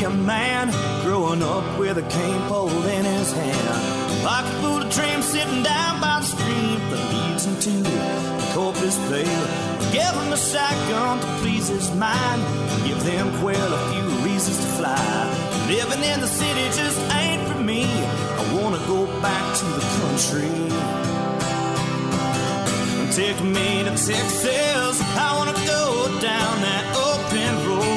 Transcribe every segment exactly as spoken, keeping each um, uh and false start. be a man, growing up with a cane pole in his hand. Pocket full of dreams sitting down by the stream that leads him to the Corpus Bay. Give him a shotgun to please his mind, give them quail a few reasons to fly. Living in the city just ain't for me, I wanna go back to the country. Take me to Texas, I wanna go down that open road.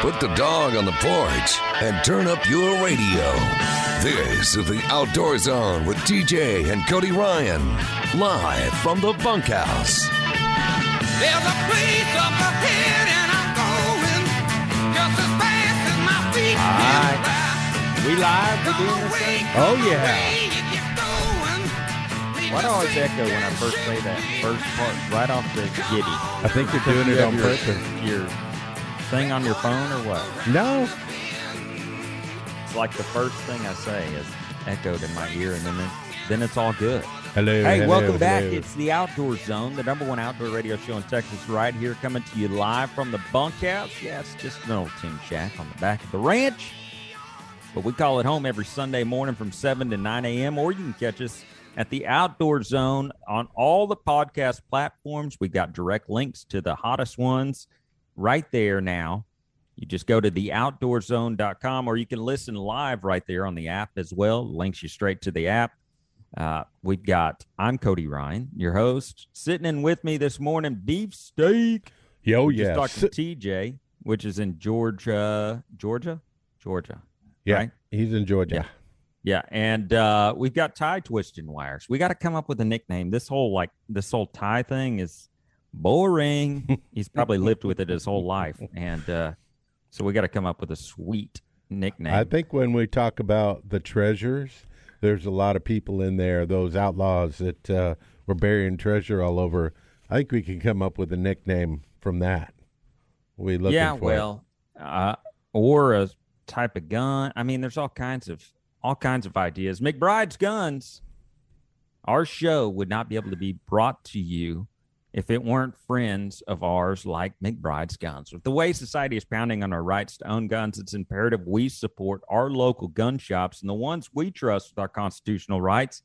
put the dog on the porch, and turn up your radio. This is The Outdoor Zone with T J and Cody Ryan, live from the bunkhouse. There's a place up ahead and I'm going just as fast as my feet can fly. We live? We doing this thing? Oh, yeah. Why do I always echo when I first play that first part right off the giddy? I think you're doing it on purpose. Your thing on your phone or what? No. It's like the first thing I say is echoed in my ear, and then it, then it's all good. Hello. Hey, hello, welcome hello. back. It's The Outdoor Zone, the number one outdoor radio show in Texas, right here, coming to you live from the bunkhouse. Yeah, it's just an old tin shack on the back of the ranch, but we call it home every Sunday morning from seven to nine a.m., or you can catch us at The Outdoor Zone on all the podcast platforms. We've got direct links to the hottest ones right there now. You just go to the outdoor zone dot com, or you can listen live right there on the app as well. Links you straight to the app. Uh, we've got, I'm Cody Ryan, your host, sitting in with me this morning, Beefsteak. Yo, yeah. Just talking to T J, which is in Georgia. Georgia? Georgia. Yeah, right? He's in Georgia. Yeah. Yeah, and uh, we've got Tie Twisting Wires. We got to come up with a nickname. This whole like this whole tie thing is boring. He's probably lived with it his whole life, and uh, so we got to come up with a sweet nickname. I think when we talk about the treasures, there's a lot of people in there, those outlaws that uh, were burying treasure all over. I think we can come up with a nickname from that. We looking yeah, for well, uh, or a type of gun. I mean, there's all kinds of. All kinds of ideas. McBride's Guns. Our show would not be able to be brought to you if it weren't friends of ours like McBride's Guns. With the way society is pounding on our rights to own guns, it's imperative we support our local gun shops and the ones we trust with our constitutional rights.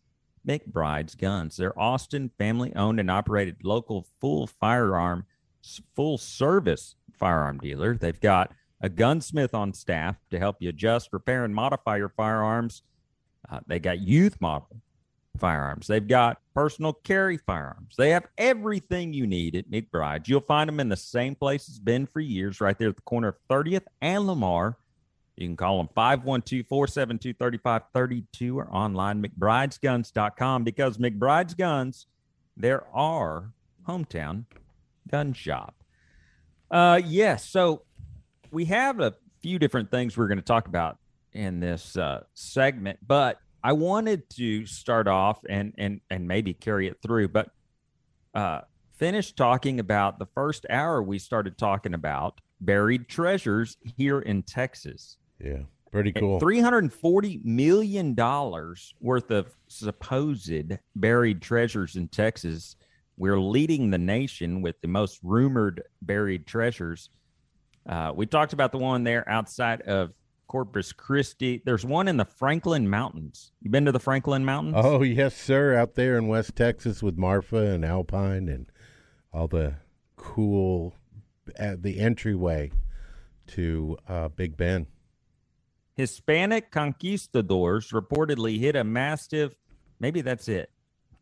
McBride's Guns. They're Austin family-owned and operated local full firearm, full-service firearm dealer. They've got a gunsmith on staff to help you adjust, repair, and modify your firearms. Uh, they got youth model firearms. They've got personal carry firearms. They have everything you need at McBride's. You'll find them in the same place it's been for years, right there at the corner of thirtieth and Lamar. You can call them five one two, four seven two, three five three two or online mcbrides guns dot com, because McBride's Guns, they're our hometown gun shop. Uh, yes, yeah, so... We have a few different things we're going to talk about in this uh, segment, but I wanted to start off and and and maybe carry it through, but uh, finish talking about the first hour. We started talking about buried treasures here in Texas. Yeah, pretty cool. three hundred forty million dollars worth of supposed buried treasures in Texas. We're leading the nation with the most rumored buried treasures. Uh, we talked about the one there outside of Corpus Christi. There's one in the Franklin Mountains. You been to the Franklin Mountains? Oh, yes, sir. Out there in West Texas with Marfa and Alpine and all the cool, uh, the entryway to uh, Big Bend. Hispanic conquistadors reportedly hit a massive, maybe that's it,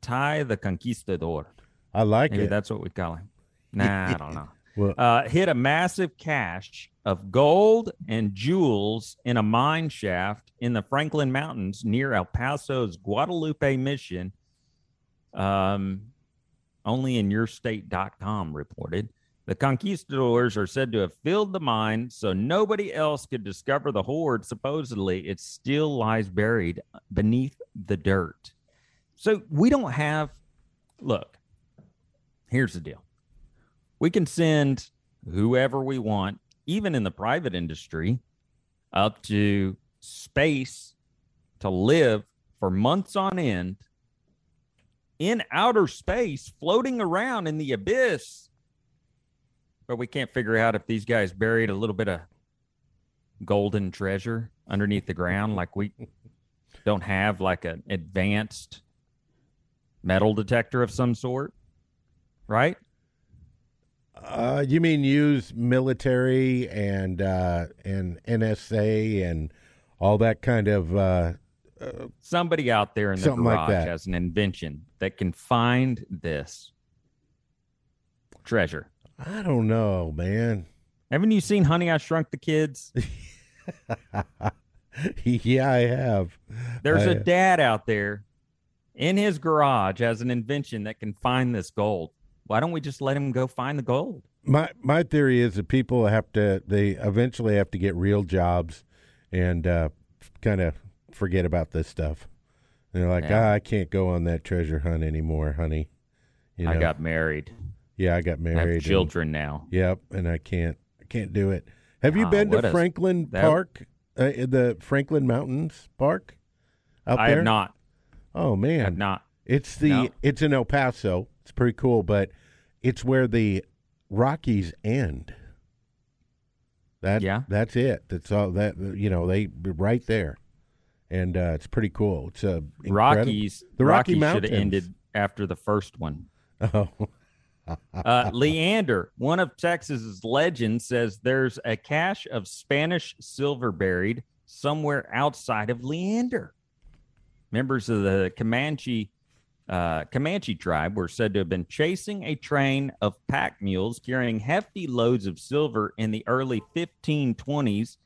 Tie the Conquistador. I like maybe it. Maybe that's what we call him. Nah, I don't know. Well, uh, hit a massive cache of gold and jewels in a mine shaft in the Franklin Mountains near El Paso's Guadalupe Mission. Um, only in your state dot com reported. The conquistadors are said to have filled the mine so nobody else could discover the hoard. Supposedly, it still lies buried beneath the dirt. So we don't have, look, here's the deal. We can send whoever we want, even in the private industry, up to space to live for months on end in outer space, floating around in the abyss. But we can't figure out if these guys buried a little bit of golden treasure underneath the ground. Like, we don't have like an advanced metal detector of some sort, right? Uh, you mean use military and uh, and N S A and all that kind of... Uh, uh, somebody out there in the garage like has an invention that can find this treasure. I don't know, man. Haven't you seen Honey, I Shrunk the Kids? Yeah, I have. There's I a have. dad out there in his garage has an invention that can find this gold. Why don't we just let him go find the gold? My my theory is that people have to, they eventually have to get real jobs and uh, kind of forget about this stuff. And they're like, yeah. ah, I can't go on that treasure hunt anymore, honey. You know? I got married. Yeah, I got married. I have children and, now. Yep, and I can't I can't do it. Have you oh, been to Franklin that... Park, uh, the Franklin Mountains Park out I there? I have not. Oh, man. I have not. It's, the, no. it's in El Paso. It's pretty cool, but it's where the Rockies end. That, yeah. That's it. That's all that, you know, they right there. And uh, it's pretty cool. It's a Rockies. The Rocky, Rocky Mountains. Should have ended after the first one. Oh, Uh, Leander, one of Texas's legends, says there's a cache of Spanish silver buried somewhere outside of Leander. Members of the Comanche uh, Comanche tribe were said to have been chasing a train of pack mules carrying hefty loads of silver in the early fifteen twenties,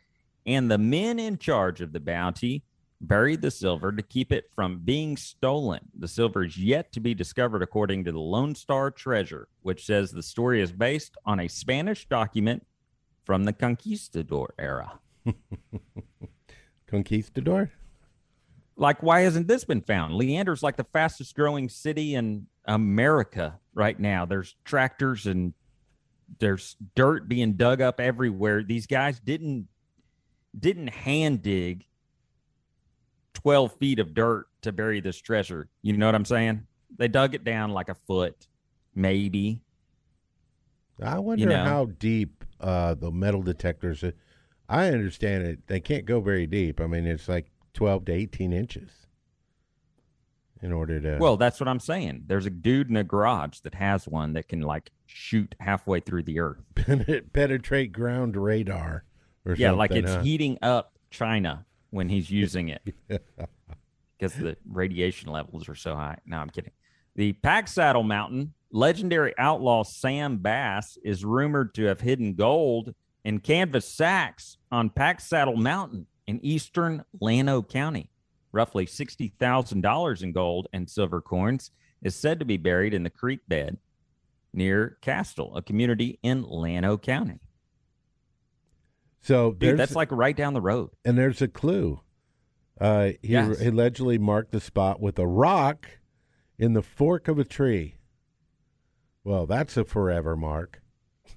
and the men in charge of the bounty buried the silver to keep it from being stolen. The silver is yet to be discovered, according to the Lone Star Treasure, which says the story is based on a Spanish document from the conquistador era. Conquistador? Like, why hasn't this been found? Leander's like the fastest growing city in America right now. There's tractors and there's dirt being dug up everywhere. These guys didn't didn't hand dig twelve feet of dirt to bury this treasure. You know what I'm saying? They dug it down like a foot, maybe. I wonder you know? how deep uh, the metal detectors, uh, I understand it. They can't go very deep. I mean, it's like twelve to eighteen inches in order to. Well, that's what I'm saying. There's a dude in a garage that has one that can like shoot halfway through the earth. Penetrate ground radar or yeah, something. Yeah, like it's huh? heating up China when he's using it because the radiation levels are so high. No, I'm kidding. The Pack Saddle Mountain, legendary outlaw Sam Bass is rumored to have hidden gold in canvas sacks on Pack Saddle Mountain in eastern Llano County. Roughly sixty thousand dollars in gold and silver coins is said to be buried in the creek bed near Castle, a community in Llano County. So Dude, that's like right down the road. And there's a clue. Uh, he yes. allegedly marked the spot with a rock in the fork of a tree. Well, that's a forever mark.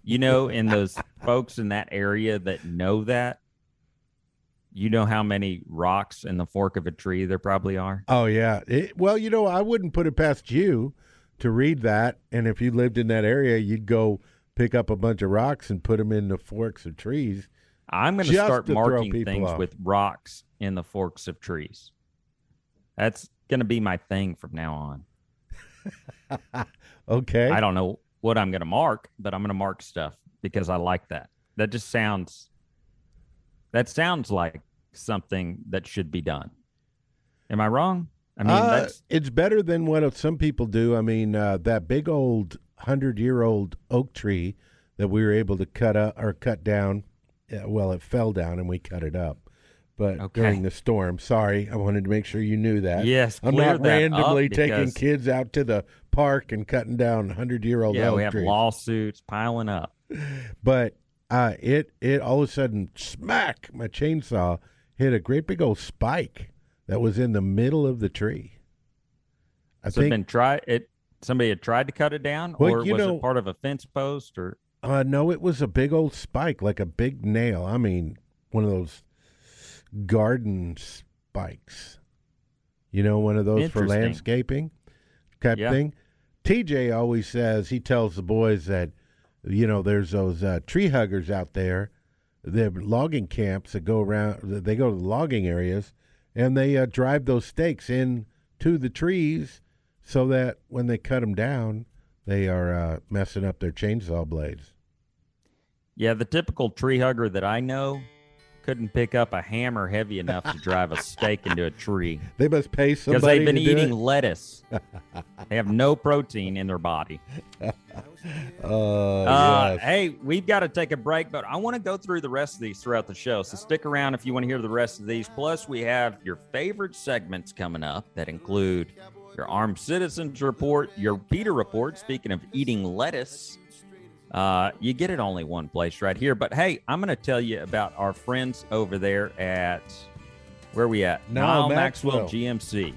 You know, and those folks in that area that know that, you know how many rocks in the fork of a tree there probably are? Oh, yeah. It, well, you know, I wouldn't put it past you to read that. And if you lived in that area, you'd go pick up a bunch of rocks and put them in the forks of trees. I'm going to start marking things off with rocks in the forks of trees. That's going to be my thing from now on. Okay. I don't know what I'm going to mark, but I'm going to mark stuff because I like that. That just sounds, that sounds like something that should be done. Am I wrong? I mean, uh, that's... it's better than what some people do. I mean, uh, that big old hundred-year-old oak tree that we were able to cut up or cut down. Well, it fell down and we cut it up, but okay. during the storm. Sorry, I wanted to make sure you knew that. Yes, I'm not randomly taking kids out to the park and cutting down hundred-year-old yeah, oak trees. Yeah, we have trees. Lawsuits piling up. But uh, it, it all of a sudden, smack, my chainsaw hit a great big old spike that was in the middle of the tree. I so think been try, it, somebody had tried to cut it down, well, or was know, it part of a fence post? Or uh, no, it was a big old spike, like a big nail. I mean, one of those garden spikes. You know, one of those for landscaping type yeah. thing. T J always says, he tells the boys that, you know, there's those uh, tree huggers out there, the logging camps that go around, they go to the logging areas, and they uh, drive those stakes in to the trees so that when they cut them down, they are uh, messing up their chainsaw blades. Yeah, the typical tree hugger that I know couldn't pick up a hammer heavy enough to drive a stake into a tree. They must pay somebody because they've been eating it. lettuce. They have no protein in their body. Uh, uh, yes. Hey, we've got to take a break, but I want to go through the rest of these throughout the show. So stick around if you want to hear the rest of these. Plus, we have your favorite segments coming up that include your Armed Citizens Report, your PETA Report, speaking of eating lettuce. Uh, you get it only one place right here. But, hey, I'm going to tell you about our friends over there at, where are we at? Niall Maxwell G M C.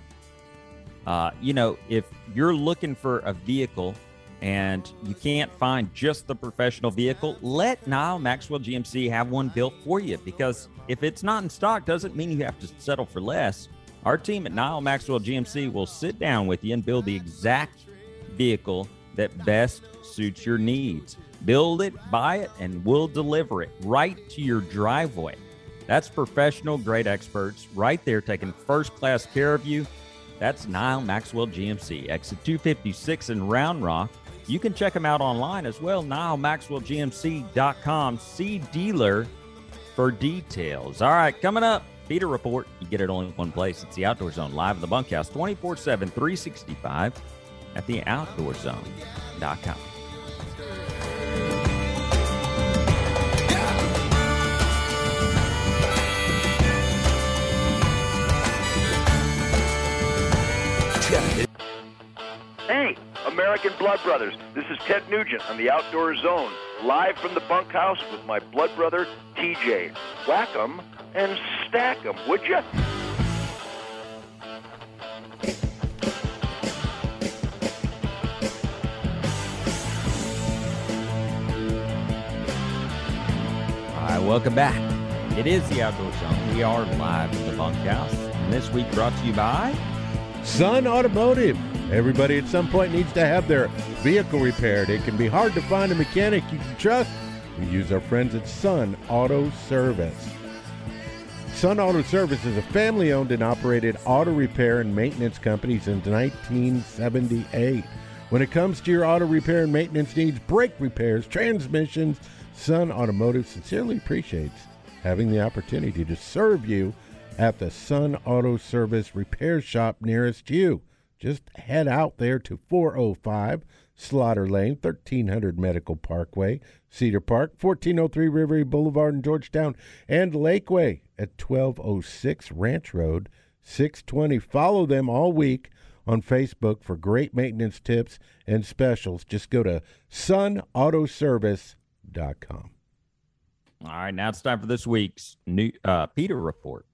Uh, you know, if you're looking for a vehicle and you can't find just the professional vehicle, let Niall Maxwell G M C have one built for you. Because if it's not in stock, doesn't mean you have to settle for less. Our team at Niall Maxwell G M C will sit down with you and build the exact vehicle that best suits your needs. Build it, buy it, and we'll deliver it right to your driveway. That's professional grade experts right there taking first-class care of you. That's Niall Maxwell G M C, exit two fifty-six in Round Rock. You can check them out online as well, Niall Maxwell G M C dot com. See dealer for details. All right, coming up, PETA Report. You get it only one place. It's the Outdoor Zone, live in the Bunkhouse, twenty-four seven, three sixty-five at the outdoor zone dot com. Hey, American Blood Brothers, this is Ted Nugent on the Outdoor Zone, live from the Bunkhouse with my blood brother, T J. Whack 'em and stack 'em, would ya? All right, welcome back. It is the Outdoor Zone. We are live from the Bunkhouse, and this week brought to you by Sun Automotive. Everybody at some point needs to have their vehicle repaired. It can be hard to find a mechanic you can trust. We use our friends at Sun Auto Service. Sun Auto Service is a family-owned and operated auto repair and maintenance company since nineteen seventy-eight. When it comes to your auto repair and maintenance needs, brake repairs, transmissions, Sun Automotive sincerely appreciates having the opportunity to serve you at the Sun Auto Service repair shop nearest you. Just head out there to four oh five Slaughter Lane, thirteen hundred Medical Parkway, Cedar Park, fourteen oh three Rivery Boulevard in Georgetown, and Lakeway at twelve oh six Ranch Road, six twenty. Follow them all week on Facebook for great maintenance tips and specials. Just go to sun auto service dot com. All right, now it's time for this week's new uh, PETA Report.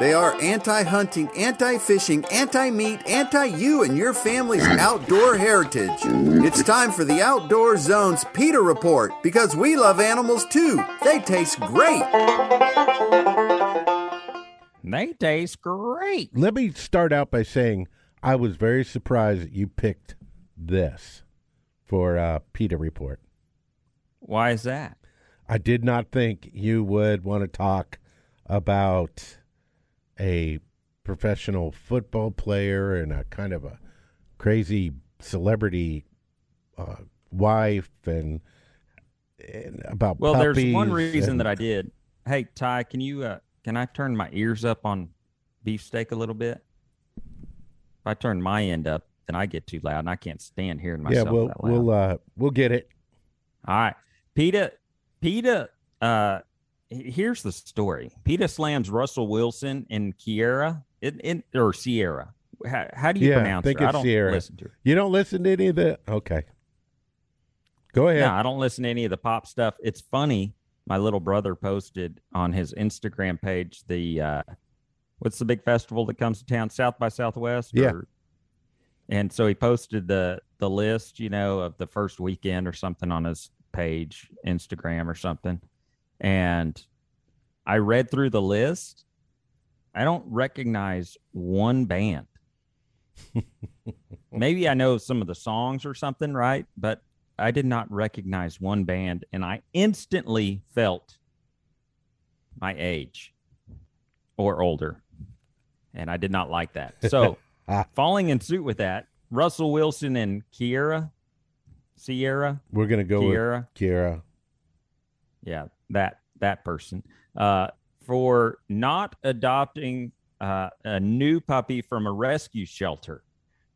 They are anti-hunting, anti-fishing, anti-meat, anti-you and your family's outdoor heritage. It's time for the Outdoor Zone's PETA Report, because we love animals too. They taste great. They taste great. Let me start out by saying I was very surprised that you picked this for uh, PETA Report. Why is that? I did not think you would want to talk about a professional football player and a kind of a crazy celebrity uh, wife and, and about well, puppies. Well, there's one reason and... that I did. Hey, Ty, can you uh, can I turn my ears up on beefsteak a little bit? If I turn my end up, then I get too loud and I can't stand hearing myself. Yeah, we'll that loud. we'll uh, we'll get it. All right, PETA. PETA uh, here's the story. PETA slams Russell Wilson and Ciara, in, in, or Ciara. How, how do you yeah, pronounce it? I don't Ciara. listen to it. You don't listen to any of the... Okay. Go ahead. No, I don't listen to any of the pop stuff. It's funny. My little brother posted on his Instagram page the... Uh, what's the big festival that comes to town? South by Southwest? Yeah. Or, and so he posted the, the list, you know, of the first weekend or something on his page, Instagram or something. And I read through the list. I don't recognize one band. Maybe I know some of the songs or something, right? But I did not recognize one band. And I instantly felt my age or older. And I did not like that. So falling in suit with that, Russell Wilson and Ciara, Ciara. We're going to go Ciara. with Ciara. Yeah, that that person. Uh, for not adopting uh, a new puppy from a rescue shelter.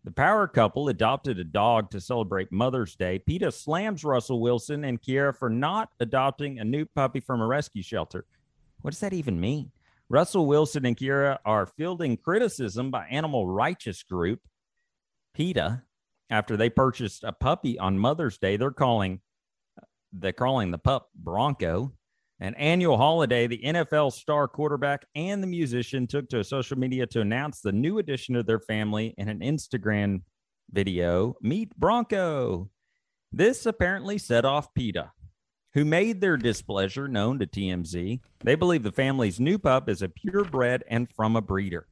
The power couple adopted a dog to celebrate Mother's Day. PETA slams Russell Wilson and Ciara for not adopting a new puppy from a rescue shelter. What does that even mean? Russell Wilson and Ciara are fielding criticism by animal rights group PETA after they purchased a puppy on Mother's Day. They're calling they're calling the pup Bronco, an annual holiday the N F L star quarterback and the musician took to social media to announce the new addition to their family in an Instagram video. Meet Bronco. This apparently set off PETA, who made their displeasure known to T M Z. They believe the family's new pup is a purebred and from a breeder.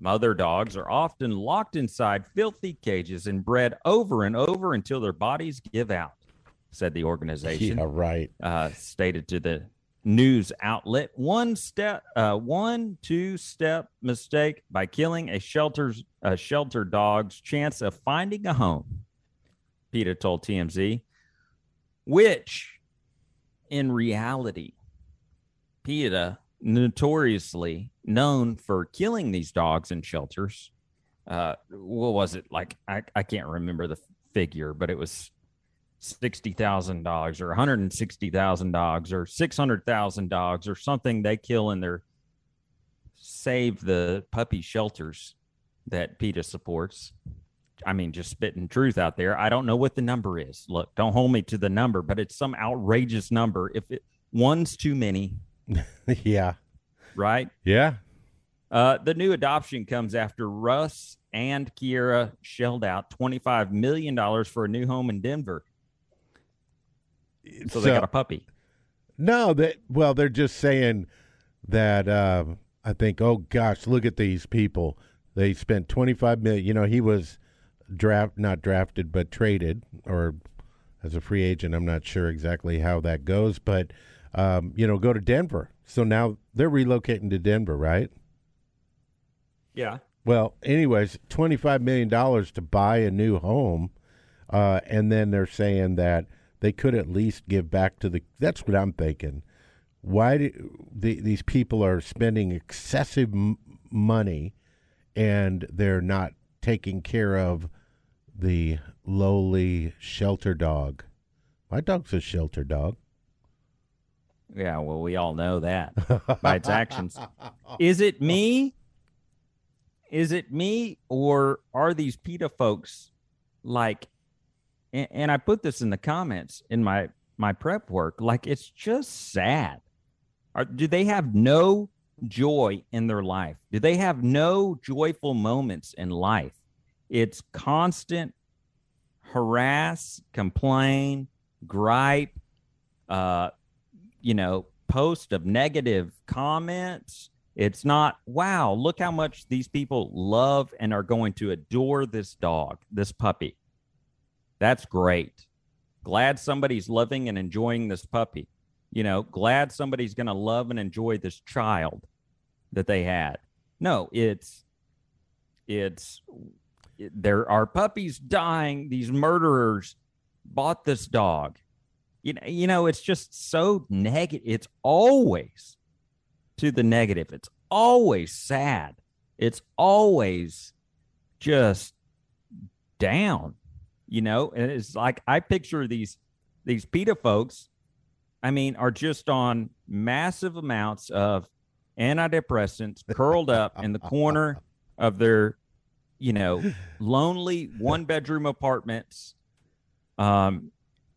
Mother dogs are often locked inside filthy cages and bred over and over until their bodies give out, said the organization. Yeah, right. Uh, stated to the news outlet, one step, uh, one two step mistake by killing a shelter's a shelter dog's chance of finding a home, PETA told T M Z, which, in reality, PETA notoriously known for killing these dogs in shelters. Uh, what was it like? I, I can't remember the figure, but it was sixty thousand dogs or one hundred sixty thousand dogs or six hundred thousand dogs or something they kill in their save the puppy shelters that PETA supports. I mean, just spitting truth out there. I don't know what the number is. Look, don't hold me to the number, but it's some outrageous number. If it, one's too many. Yeah. Right? Yeah. Uh, the new adoption comes after Russ and Ciara shelled out twenty-five million dollars for a new home in Denver. So, so they got a puppy. No, that well, they're just saying that uh, I think, oh, gosh, look at these people. They spent twenty-five million dollars. You know, he was draft not drafted, but traded or as a free agent. I'm not sure exactly how that goes, but, um, you know, go to Denver. So now they're relocating to Denver, right? Yeah. Well, anyways, twenty-five million dollars to buy a new home, uh, and then they're saying that they could at least give back to the – that's what I'm thinking. Why do the, these people are spending excessive m- money and they're not taking care of the lowly shelter dog? My dog's a shelter dog. Yeah, well, we all know that by its actions. Is it me? Is it me, or are these PETA folks like, and, and I put this in the comments in my, my prep work, like it's just sad. Are, do they have no joy in their life? Do they have no joyful moments in life? It's constant harass, complain, gripe, uh, you know, post of negative comments. It's not, wow, look how much these people love and are going to adore this dog, this puppy. That's great. Glad somebody's loving and enjoying this puppy. You know, glad somebody's going to love and enjoy this child that they had. No, it's, it's, it, there are puppies dying. These murderers bought this dog. You know, you know, it's just so negative. It's always to the negative. It's always sad. It's always just down, you know? And it's like, I picture these, these PETA folks I mean, are just on massive amounts of antidepressants, curled up in the corner of their, you know, lonely one-bedroom apartments um,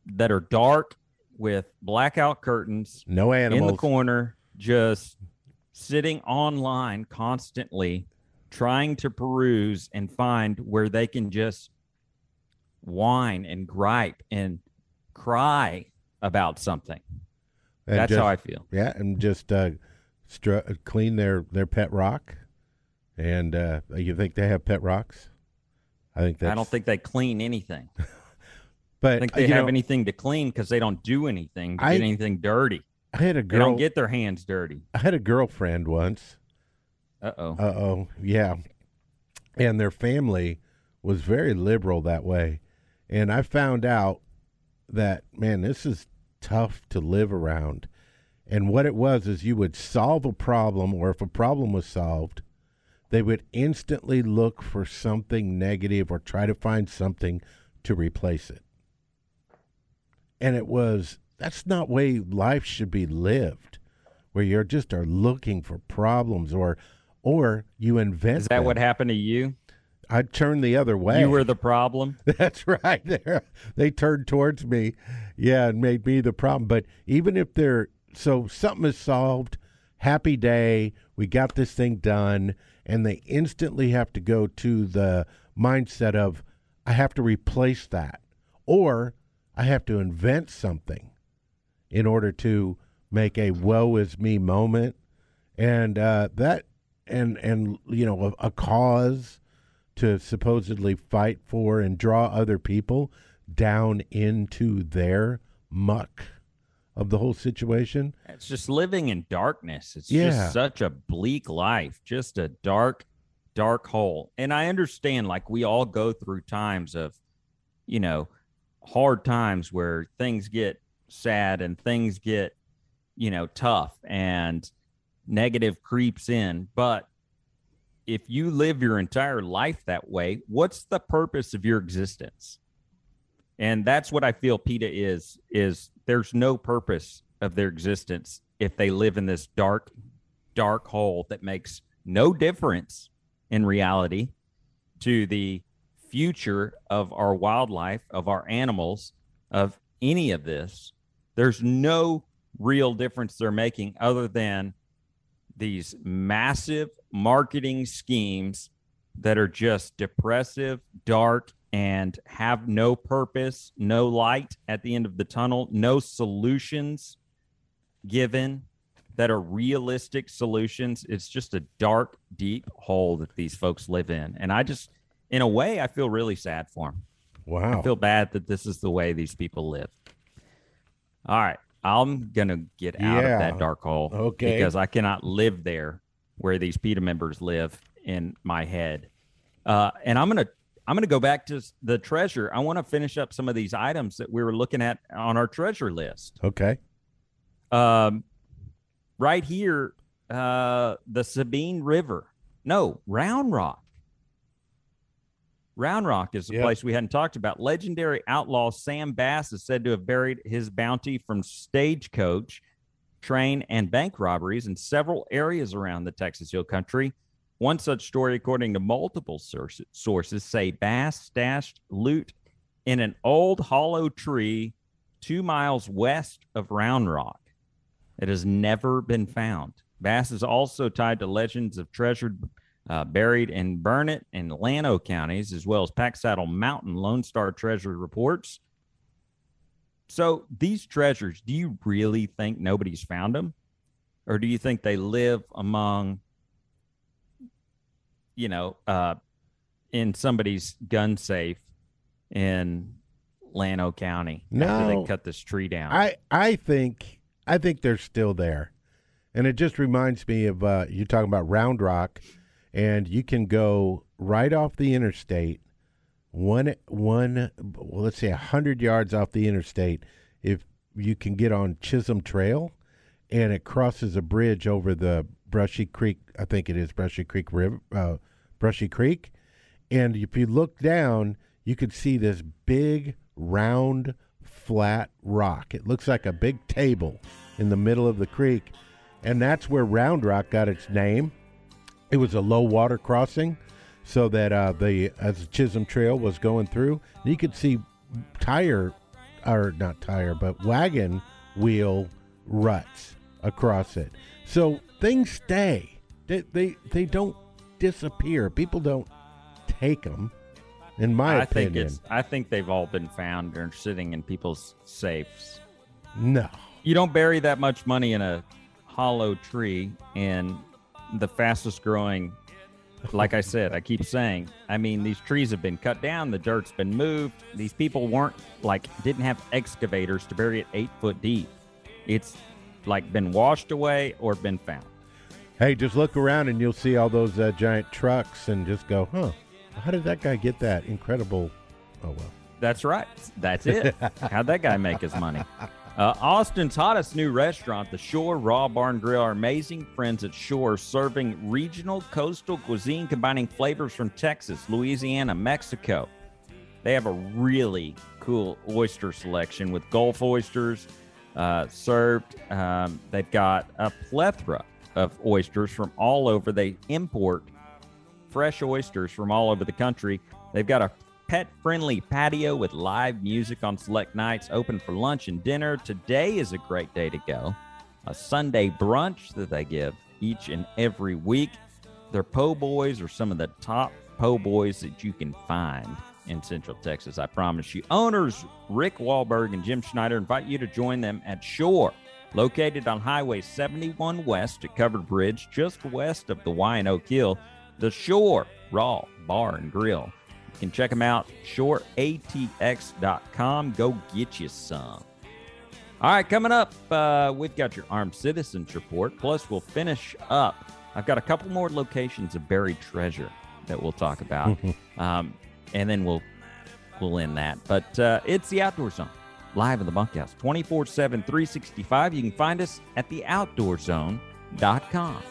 that are dark with blackout curtains. No animals. In the corner, just sitting online constantly trying to peruse and find where they can just whine and gripe and cry about something. And that's just how I feel. Yeah, and just uh, stru- clean their, their pet rock. And uh, you think they have pet rocks? I think that's... I don't think they clean anything. But I think they have know, anything to clean because they don't do anything to I, get anything dirty. I had a girl... They don't get their hands dirty. I had a girlfriend once. Uh-oh. Uh-oh, yeah. And their family was very liberal that way. And I found out that, man, this is tough to live around. And what it was is you would solve a problem, or if a problem was solved, they would instantly look for something negative or try to find something to replace it. And it was, that's not way life should be lived, where you're just are looking for problems or or you invent. Is that them. What happened to you? I turned the other way. You were the problem. That's right. They're, they turned towards me. Yeah, and made me the problem. But even if they're, so something is solved, happy day, we got this thing done, and they instantly have to go to the mindset of, I have to replace that, or I have to invent something in order to make a woe is me moment. And uh, that, and, and you know, a, a cause to supposedly fight for and draw other people down into their muck of the whole situation. It's just living in darkness. It's yeah. just such a bleak life, just a dark, dark hole. And I understand, like, we all go through times of, you know, hard times where things get sad and things get, you know, tough and negative creeps in. But if you live your entire life that way, what's the purpose of your existence? And that's what I feel PETA is, is there's no purpose of their existence if they live in this dark, dark hole that makes no difference in reality to the future of our wildlife, of our animals, of any of this. There's no real difference they're making other than these massive marketing schemes that are just depressive, dark, and have no purpose, no light at the end of the tunnel, no solutions given that are realistic solutions. It's just a dark, deep hole that these folks live in. And I just, in a way, I feel really sad for them. Wow. I feel bad that this is the way these people live. All right. I'm going to get out yeah. of that dark hole okay. because I cannot live there where these PETA members live in my head. Uh, and I'm going to I'm going to go back to the treasure. I want to finish up some of these items that we were looking at on our treasure list. Okay. Um, right here, uh, the Sabine River. No, Round Rock. Round Rock is a yep. place we hadn't talked about. Legendary outlaw Sam Bass is said to have buried his bounty from stagecoach, train, and bank robberies in several areas around the Texas Hill Country. One such story, according to multiple sources, say Bass stashed loot in an old hollow tree two miles west of Round Rock. It has never been found. Bass is also tied to legends of treasured Uh, buried in Burnett and Llano counties, as well as Pack Saddle Mountain, Lone Star Treasure reports. So these treasures, do you really think nobody's found them? Or do you think they live among, you know, uh, in somebody's gun safe in Llano County no, after they cut this tree down? I, I think I think they're still there. And it just reminds me of, uh, you're talking about Round Rock. And you can go right off the interstate, one, one, well, let's say one hundred yards off the interstate, if you can get on Chisholm Trail, and it crosses a bridge over the Brushy Creek, I think it is Brushy Creek River, uh, Brushy Creek. And if you look down, you could see this big round flat rock. It looks like a big table in the middle of the creek, and that's where Round Rock got its name. It was a low water crossing, so that uh, the as the Chisholm Trail was going through, you could see tire, or not tire, but wagon wheel ruts across it. So things stay. They they, they don't disappear. People don't take them. In my I opinion, think it's, I think they've all been found and sitting in people's safes. No, you don't bury that much money in a hollow tree. And the fastest growing, like I said, I keep saying, I mean, these trees have been cut down. The dirt's been moved. These people weren't like didn't have excavators to bury it eight foot deep. It's like been washed away or been found. Hey, just look around and you'll see all those uh, giant trucks and just go, huh? How did that guy get that incredible? Oh, well. That's right. That's it. How'd that guy make his money? Uh, Austin's hottest new restaurant, the Shore Raw Bar and Grill, our amazing friends at Shore, serving regional coastal cuisine, combining flavors from Texas, Louisiana, Mexico. They have a really cool oyster selection with Gulf oysters uh, served. Um, they've got a plethora of oysters from all over. They import fresh oysters from all over the country. They've got a pet-friendly patio with live music on select nights, open for lunch and dinner. Today is a great day to go. A Sunday brunch that they give each and every week. Their po' boys are some of the top po' boys that you can find in Central Texas, I promise you. Owners Rick Wahlberg and Jim Schneider invite you to join them at Shore, located on Highway seventy-one West at Covered Bridge, just west of the Y and O Kill. The Shore Raw Bar and Grill. You can check them out, shore a t x dot com. Go get you some. All right, coming up, uh, we've got your Armed Citizens Report. Plus, we'll finish up. I've got a couple more locations of buried treasure that we'll talk about. um, and then we'll, we'll end that. But uh, it's the Outdoor Zone, live in the Bunkhouse, twenty-four seven, three sixty-five. You can find us at the outdoor zone dot com.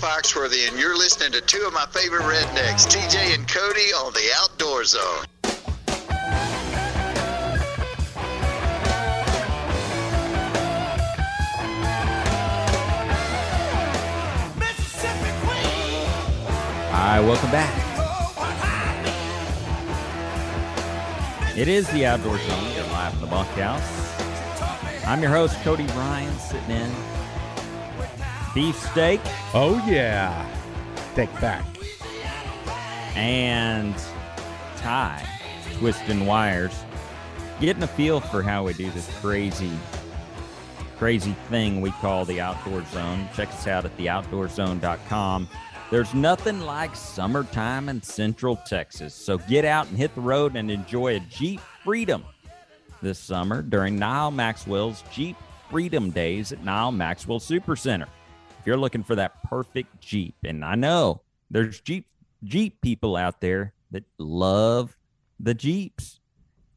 Foxworthy, and you're listening to two of my favorite rednecks, T J and Cody, on the Outdoor Zone. Hi, welcome back. It is the Outdoor Zone. You're live in the Bunkhouse. I'm your host, Cody Ryan, sitting in. Beefsteak. Oh, yeah. Take back. And Ty, twisting wires. Getting a feel for how we do this crazy, crazy thing we call the Outdoor Zone. Check us out at the outdoor zone dot com. There's nothing like summertime in Central Texas. So get out and hit the road and enjoy a Jeep Freedom this summer during Niall Maxwell's Jeep Freedom Days at Niall Maxwell Supercenter. If you're looking for that perfect Jeep, and I know there's Jeep Jeep people out there that love the Jeeps.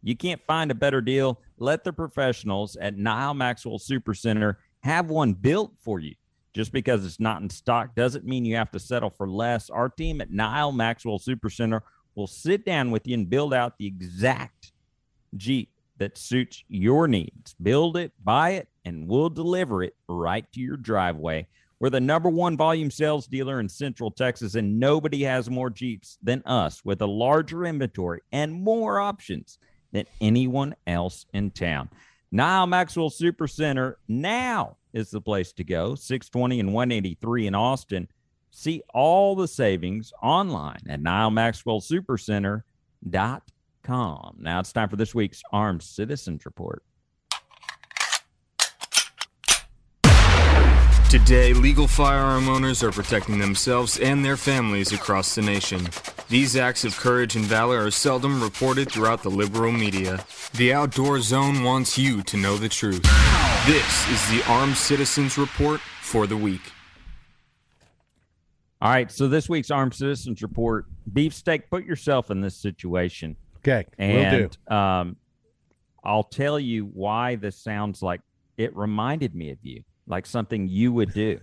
You can't find a better deal. Let the professionals at Niall Maxwell Supercenter have one built for you. Just because it's not in stock doesn't mean you have to settle for less. Our team at Niall Maxwell Supercenter will sit down with you and build out the exact Jeep that suits your needs. Build it, buy it, and we'll deliver it right to your driveway. We're the number one volume sales dealer in Central Texas, and nobody has more Jeeps than us, with a larger inventory and more options than anyone else in town. Niall Maxwell Supercenter now is the place to go, six twenty and one eighty-three in Austin. See all the savings online at niall maxwell supercenter dot com. Now it's time for this week's Armed Citizens Report. Today, legal firearm owners are protecting themselves and their families across the nation. These acts of courage and valor are seldom reported throughout the liberal media. The Outdoor Zone wants you to know the truth. This is the Armed Citizens Report for the week. All right, so this week's Armed Citizens Report, Beefsteak, put yourself in this situation. Okay, and will do. Um, I'll tell you why this sounds like it reminded me of you, like something you would do.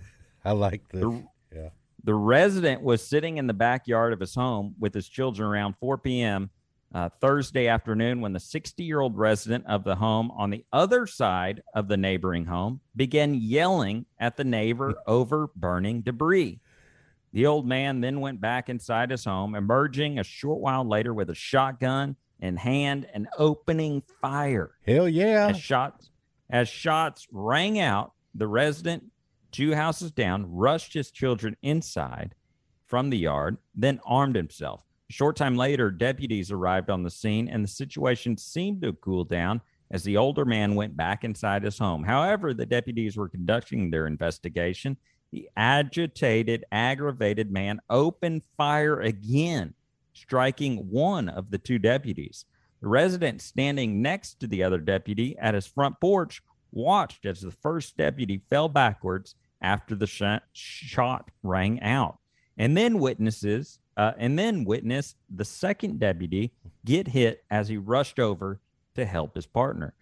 I like this. The, yeah. The resident was sitting in the backyard of his home with his children around four p.m. Uh, Thursday afternoon when the sixty-year-old resident of the home on the other side of the neighboring home began yelling at the neighbor over burning debris. The old man then went back inside his home, emerging a short while later with a shotgun in hand and opening fire. Hell yeah. As shots, as shots rang out, the resident two houses down rushed his children inside from the yard, then armed himself. A short time later, deputies arrived on the scene, and the situation seemed to cool down as the older man went back inside his home. However, the deputies were conducting their investigation. The agitated, aggravated man opened fire again, striking one of the two deputies. The resident standing next to the other deputy at his front porch watched as the first deputy fell backwards after the sh- shot rang out, and then witnesses... Uh, and then witnessed the second deputy get hit as he rushed over to help his partner.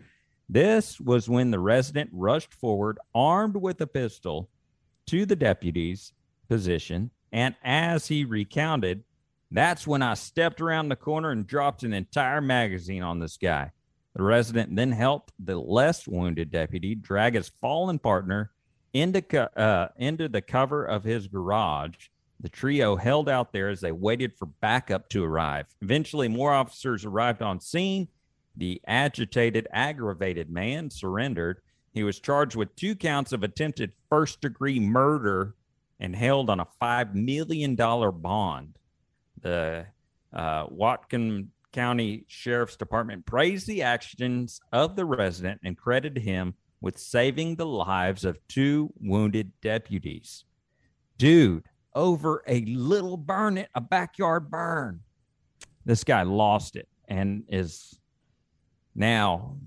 This was when the resident rushed forward, armed with a pistol, to the deputy's position. And as he recounted, that's when I stepped around the corner and dropped an entire magazine on this guy. The resident then helped the less wounded deputy drag his fallen partner into, co- uh, into the cover of his garage. The trio held out there as they waited for backup to arrive. Eventually, more officers arrived on scene. The agitated, aggravated man surrendered. He was charged with two counts of attempted first-degree murder and held on a five million dollars bond. The uh, Whatcom County Sheriff's Department praised the actions of the resident and credited him with saving the lives of two wounded deputies. Dude. Over a little burn, it a backyard burn. This guy lost it and is now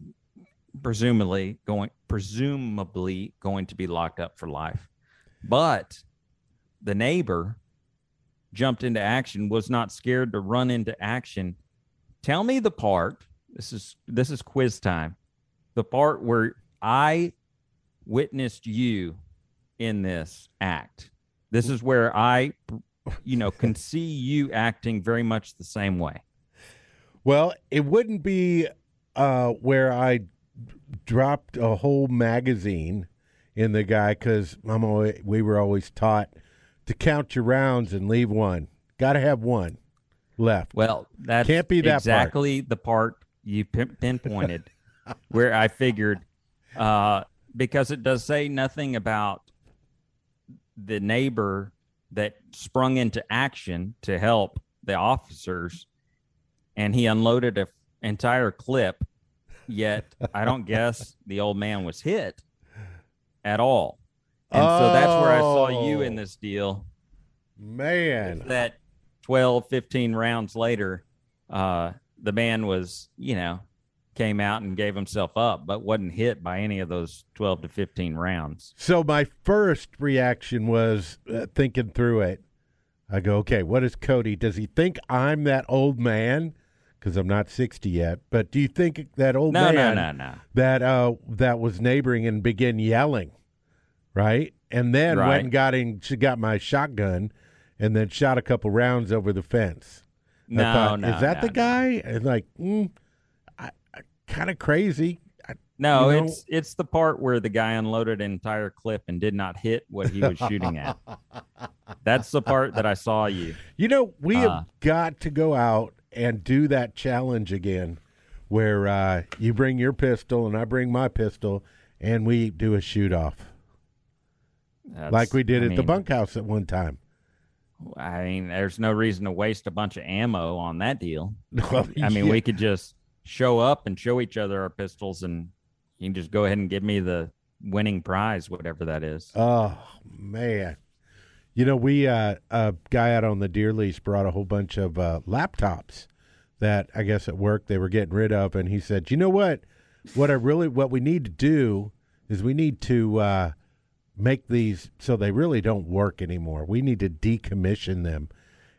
presumably going, presumably going to be locked up for life. But the neighbor jumped into action, was not scared to run into action. Tell me the part. This is this is quiz time. The part where I witnessed you in this act. This is where I, you know, can see you acting very much the same way. Well, it wouldn't be uh, where I dropped a whole magazine in the guy because I'm always, we were always taught to count your rounds and leave one. Got to have one left. Well, that can't be that exactly part. The part you pinpointed where I figured uh, because it does say nothing about the neighbor that sprung into action to help the officers, and he unloaded an entire clip, yet I don't guess the old man was hit at all. And oh, so that's where I saw you in this deal. Man. That twelve, fifteen rounds later, uh, the man was, you know, came out and gave himself up, but wasn't hit by any of those twelve to fifteen rounds. So my first reaction was uh, thinking through it. I go, okay, what is Cody? Does he think I'm that old man? Because I'm not sixty yet. But do you think that old no, man no, no, no. that uh, that was neighboring and began yelling, right? And then right. went and got in. She got my shotgun and then shot a couple rounds over the fence. No, I thought, no, is that no, the guy? No. And like, mm. Kind of crazy. I, no, you know, it's it's the part where the guy unloaded an entire clip and did not hit what he was shooting at. That's the part that I saw you. You know, we uh, have got to go out and do that challenge again where uh, you bring your pistol and I bring my pistol and we do a shoot-off. Like we did I at mean, the bunkhouse at one time. I mean, there's no reason to waste a bunch of ammo on that deal. Well, I mean, yeah. we could just... show up and show each other our pistols, and you can just go ahead and give me the winning prize, whatever that is. Oh, man. You know, we, uh, a guy out on the deer lease brought a whole bunch of uh, laptops that I guess at work they were getting rid of. And he said, you know what? What I really, what we need to do is we need to uh, make these so they really don't work anymore. We need to decommission them.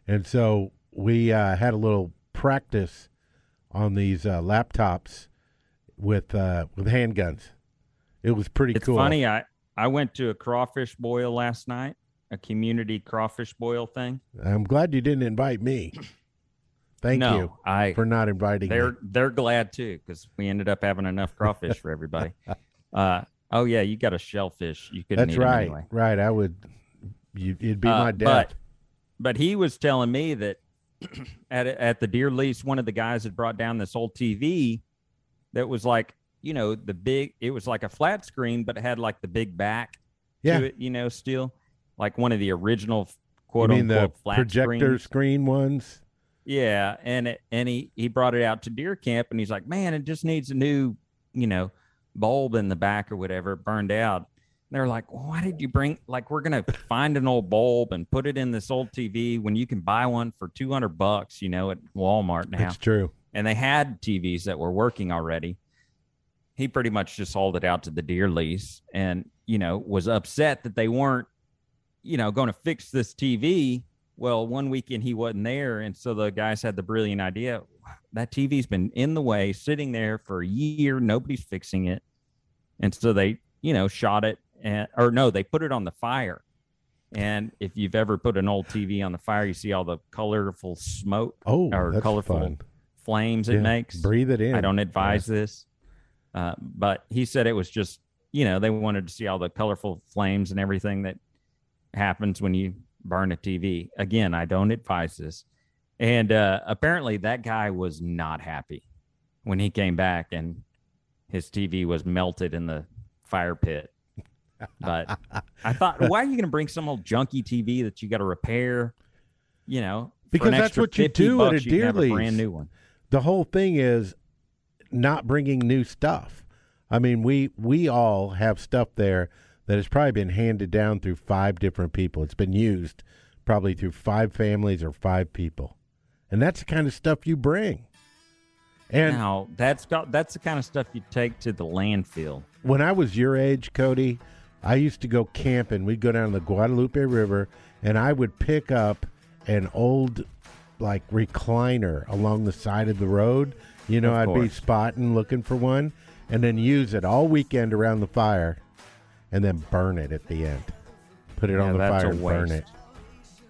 And so we uh, had a little practice on these uh, laptops with uh, with handguns. It was pretty it's cool. It's funny. I, I went to a crawfish boil last night, a community crawfish boil thing. I'm glad you didn't invite me. Thank no, you I, for not inviting they're, me. They're glad, too, because we ended up having enough crawfish for everybody. Uh, oh, yeah, you got a shellfish. You couldn't That's eat right. Anyway. Right. I would. You, it'd be uh, my dad. But, but he was telling me that at at the deer lease, one of the guys had brought down this old T V that was like, you know, the big, it was like a flat screen, but it had like the big back yeah. to it, you know, still like one of the original quote you mean unquote the flat projector screen, screen ones. Yeah. And it, and he, he brought it out to deer camp and he's like, man, it just needs a new, you know, bulb in the back or whatever. It burned out. They're like, why did you bring, like, we're going to find an old bulb and put it in this old T V when you can buy one for two hundred bucks, you know, at Walmart now. That's true. And they had T Vs that were working already. He pretty much just hauled it out to the deer lease and, you know, was upset that they weren't, you know, going to fix this T V. Well, one weekend he wasn't there. And so the guys had the brilliant idea. That T V's been in the way, sitting there for a year. Nobody's fixing it. And so they, you know, shot it. And, or no, they put it on the fire. And if you've ever put an old T V on the fire, you see all the colorful smoke oh, or colorful fun. flames yeah. it makes. Breathe it in. I don't advise yeah. this. Uh, but he said it was just, you know, they wanted to see all the colorful flames and everything that happens when you burn a T V. Again, I don't advise this. And uh, apparently that guy was not happy when he came back and his T V was melted in the fire pit. But I thought, why are you going to bring some old junky T V that you got to repair? You know, because that's what you do at a deer lease. Brand new one. The whole thing is not bringing new stuff. I mean, we we all have stuff there that has probably been handed down through five different people. It's been used probably through five families or five people, and that's the kind of stuff you bring. And now that's got that's the kind of stuff you take to the landfill. When I was your age, Cody, I used to go camping. We'd go down the Guadalupe River, and I would pick up an old, like, recliner along the side of the road. You know, I'd be spotting, looking for one, and then use it all weekend around the fire, and then burn it at the end. Put it yeah, on the fire and burn it.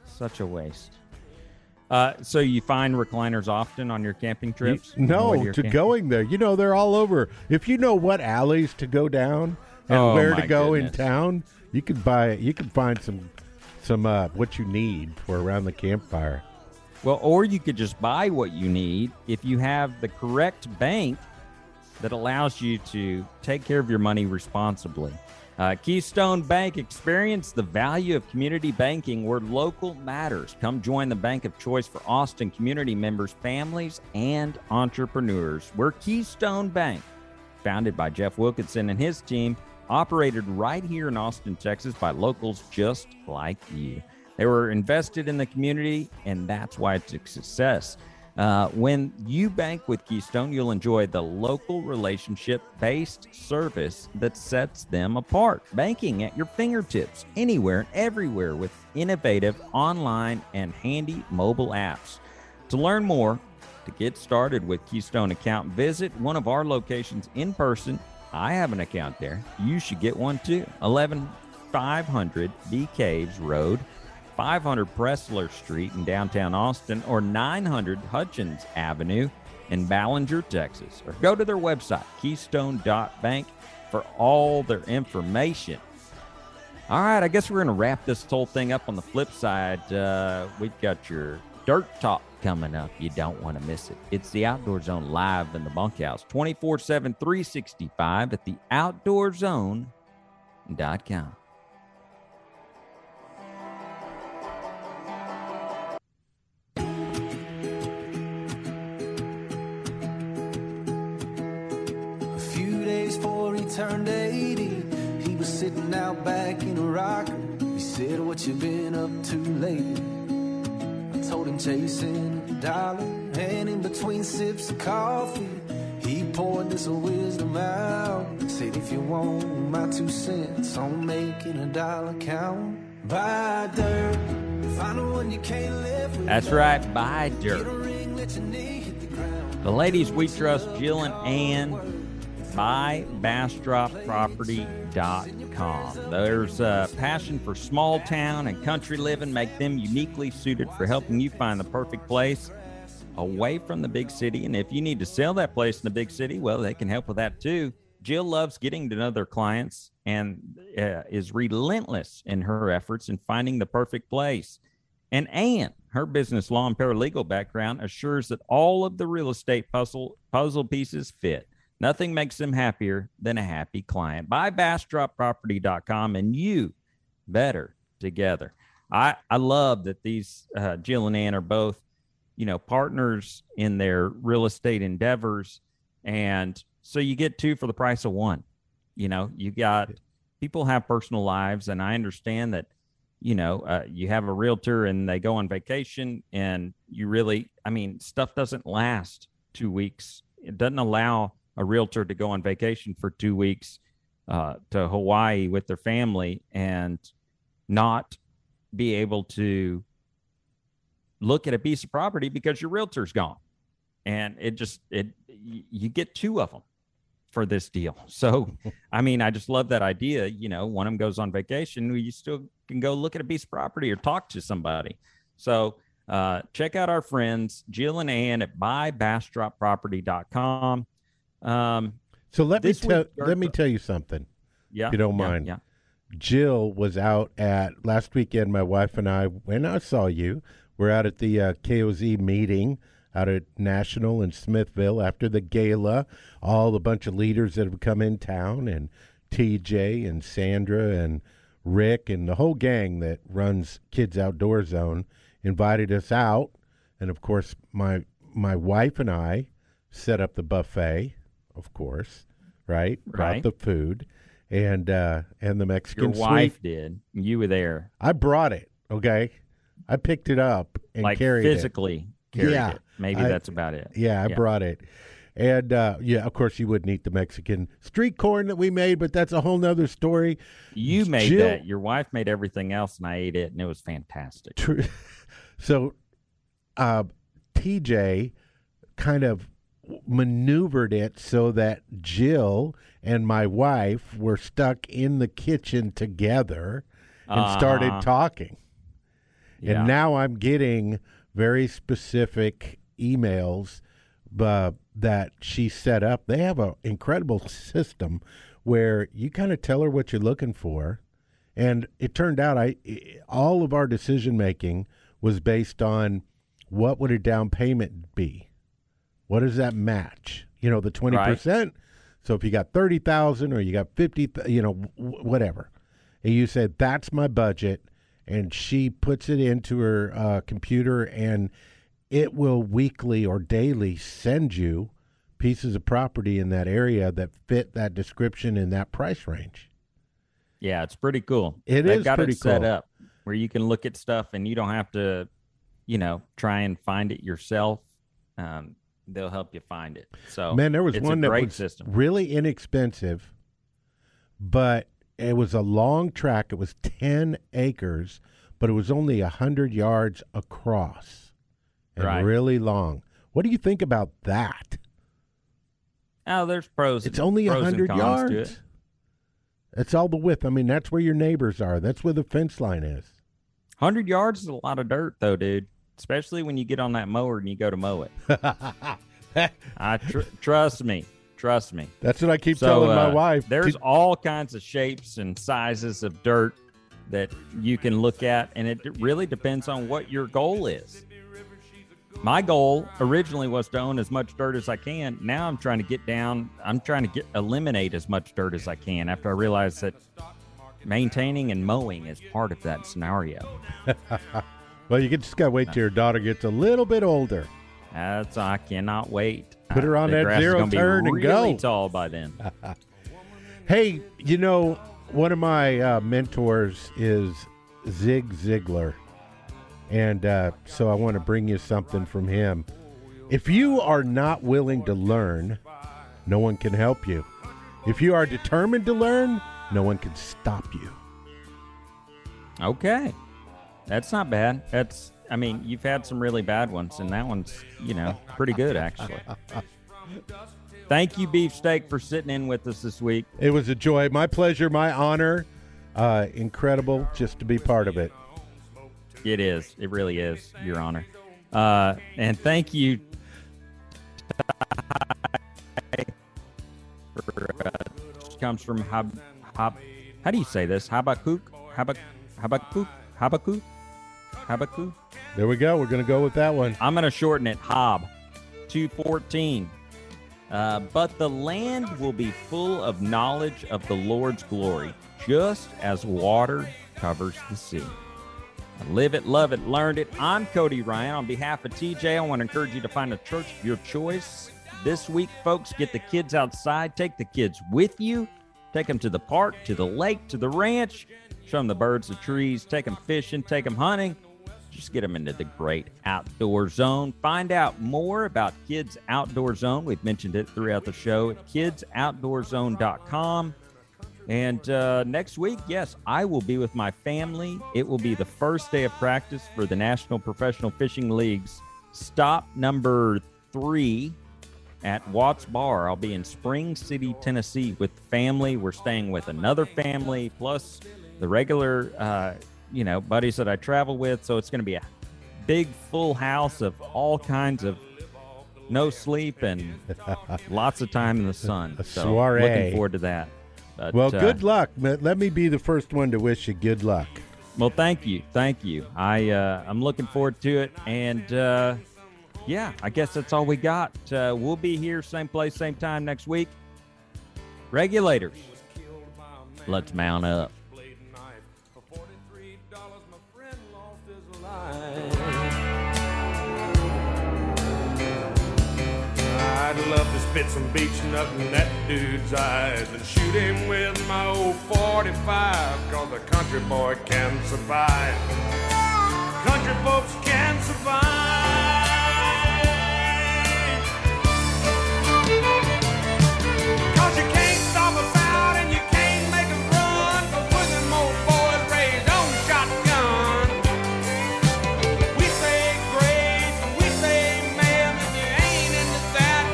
Such a waste. Uh, so you find recliners often on your camping trips? You, no, to camping? Going there. You know, they're all over. If you know what alleys to go down, and oh, where to go goodness. in town, you can buy. You can find some, some uh, what you need for around the campfire. Well, or you could just buy what you need if you have the correct bank that allows you to take care of your money responsibly. Uh, Keystone Bank, experience the value of community banking where local matters. Come join the bank of choice for Austin community members, families, and entrepreneurs. We're Keystone Bank, founded by Jeff Wilkinson and his team, operated right here in Austin, Texas by locals just like you. They were invested in the community, and that's why it's a success. Uh, when you bank with Keystone, you'll enjoy the local relationship-based service that sets them apart. Banking at your fingertips, anywhere and everywhere with innovative online and handy mobile apps. To learn more, to get started with Keystone account, visit one of our locations in person. I have an account there. You should get one too. eleven five hundred B Caves Road, five hundred Pressler Street in downtown Austin, or nine hundred Hutchins Avenue in Ballinger, Texas. Or go to their website, keystone dot bank, for all their information. All right, I guess we're going to wrap this whole thing up. On the flip side, uh, we've got your dirt talk coming up. You don't want to miss it. It's the Outdoor Zone live in the bunkhouse, twenty-four seven, three sixty-five at the outdoor zone dot com. Turned eighty, he was sitting out back in a rocker. He said, what you been up to lately? I told him chasing a dollar, and in between sips of coffee, he poured this wisdom out. said, if you want my two cents on making a dollar count, buy dirt. Find the one you can't live with. That's right, buy dirt. Get a ring, let your knee hit the ground. The ladies we trust, Jill and Ann, buy bastrop property dot com. There's a passion for small town and country living, make them uniquely suited for helping you find the perfect place away from the big city. And if you need to sell that place in the big city, well, they can help with that too. Jill loves getting to know their clients and uh, is relentless in her efforts in finding the perfect place. And Anne, her business law and paralegal background, assures that all of the real estate puzzle puzzle pieces fit. Nothing makes them happier than a happy client. Buy bastrop property dot com and you better together. I, I love that these uh, Jill and Anne are both, you know, partners in their real estate endeavors. And so you get two for the price of one. You know, you got people have personal lives, and I understand that, you know, uh, you have a realtor and they go on vacation and you really, I mean, stuff doesn't last two weeks. It doesn't allow a realtor to go on vacation for two weeks uh, to Hawaii with their family and not be able to look at a piece of property because your realtor's gone. And it just, it, you get two of them for this deal. So, I mean, I just love that idea. You know, one of them goes on vacation, you still can go look at a piece of property or talk to somebody. So uh, check out our friends, Jill and Ann at buy bastrop property dot com. Um, so let me tell, week, let me tell you something. Yeah. If you don't yeah, mind. Yeah. Jill was out at last weekend. My wife and I, when I saw you, we're out at the uh, K O Z meeting out at National in Smithville after the gala. All the bunch of leaders that have come in town, and T J and Sandra and Rick and the whole gang that runs Kids Outdoor Zone invited us out. And, of course, my my wife and I set up the buffet, of course, right? Right. Brought the food and, uh, and the Mexican suite. Your wife did. You were there. I brought it, okay? I picked it up and like carried it. Like physically carried yeah, it. Maybe I, that's about it. Yeah, I yeah. brought it. And, uh, yeah, of course, you wouldn't eat the Mexican street corn that we made, but that's a whole nother story. You made Jill, that. Your wife made everything else, and I ate it, and it was fantastic. True. So uh, T J kind of maneuvered it so that Jill and my wife were stuck in the kitchen together and uh-huh. started talking. Yeah. And now I'm getting very specific emails uh, that she set up. They have an incredible system where you kind of tell her what you're looking for. And it turned out I all of our decision-making was based on what would a down payment be? What does that match? You know, the twenty percent. Right. So if you got thirty thousand or you got fifty, you know, w- whatever. And you said, that's my budget. And she puts it into her uh, computer, and it will weekly or daily send you pieces of property in that area that fit that description in that price range. Yeah, it's pretty cool. It They've is got pretty it set cool. up where you can look at stuff and you don't have to, you know, try and find it yourself. Um, they'll help you find it. So man, there was one that was system. really inexpensive, but it was a long track. It was ten acres, but it was only one hundred yards across and right. really long. What do you think about that? Oh, there's pros. It's only pros one hundred yards. To it. That's all the width. I mean, that's where your neighbors are. That's where the fence line is. one hundred yards is a lot of dirt, though, dude, especially when you get on that mower and you go to mow it. I tr- trust me. Trust me. That's what I keep so, telling my uh, wife. There's to- all kinds of shapes and sizes of dirt that you can look at, and it really depends on what your goal is. My goal originally was to own as much dirt as I can. Now I'm trying to get down. I'm trying to get eliminate as much dirt as I can after I realized that maintaining and mowing is part of that scenario. Well, you just got to wait till your daughter gets a little bit older. That's I cannot wait. Put her on uh, that zero turn really and go. Tall by then. Hey, you know, one of my uh, mentors is Zig Ziglar, and uh, so I want to bring you something from him. If you are not willing to learn, no one can help you. If you are determined to learn, no one can stop you. Okay. That's not bad. That's, I mean, you've had some really bad ones, and that one's, you know, pretty good, actually. Thank you, Beefsteak, for sitting in with us this week. It was a joy. My pleasure, my honor. Uh, incredible just to be part of it. It is. It really is, Your Honor. Uh, and thank you for, uh, comes from Hab, Hab, how do you say this? Habakkuk? Habakkuk? Habakkuk? Habakkuk? Habakkuk? There we go. We're going to go with that one. I'm going to shorten it. Hab. two fourteen. Uh, but the land will be full of knowledge of the Lord's glory, just as water covers the sea. I live it, love it, learned it. I'm Cody Ryan. On behalf of T J, I want to encourage you to find a church of your choice. This week, folks, get the kids outside. Take the kids with you. Take them to the park, to the lake, to the ranch. Show them the birds, the trees. Take them fishing. Take them hunting. Just get them into the great outdoor zone. Find out more about Kids Outdoor Zone. We've mentioned it throughout the show at kids outdoor zone dot com. And uh, next week, yes, I will be with my family. It will be the first day of practice for the National Professional Fishing League's stop number three at Watts Bar. I'll be in Spring City, Tennessee with the family. We're staying with another family, plus the regular, uh, you know, buddies that I travel with. So it's going to be a big, full house of all kinds of no sleep and lots of time in the sun. So soiree. Looking forward to that. But, well, good uh, luck. Let me be the first one to wish you good luck. Well, thank you. Thank you. I, uh, I'm looking forward to it. And, uh, yeah, I guess that's all we got. Uh, we'll be here same place, same time next week. Regulators, let's mount up. I'd love to spit some beach nut in that dude's eyes and shoot him with my old forty-five, cause a country boy can survive. Country folks can survive. Cause you can't stop a sound and you can't make them run, but with them old boys raised on shotgun. We say grace and we say ma'am, if you ain't into that,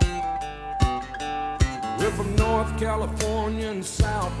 we don't give a damn. We're from North California and South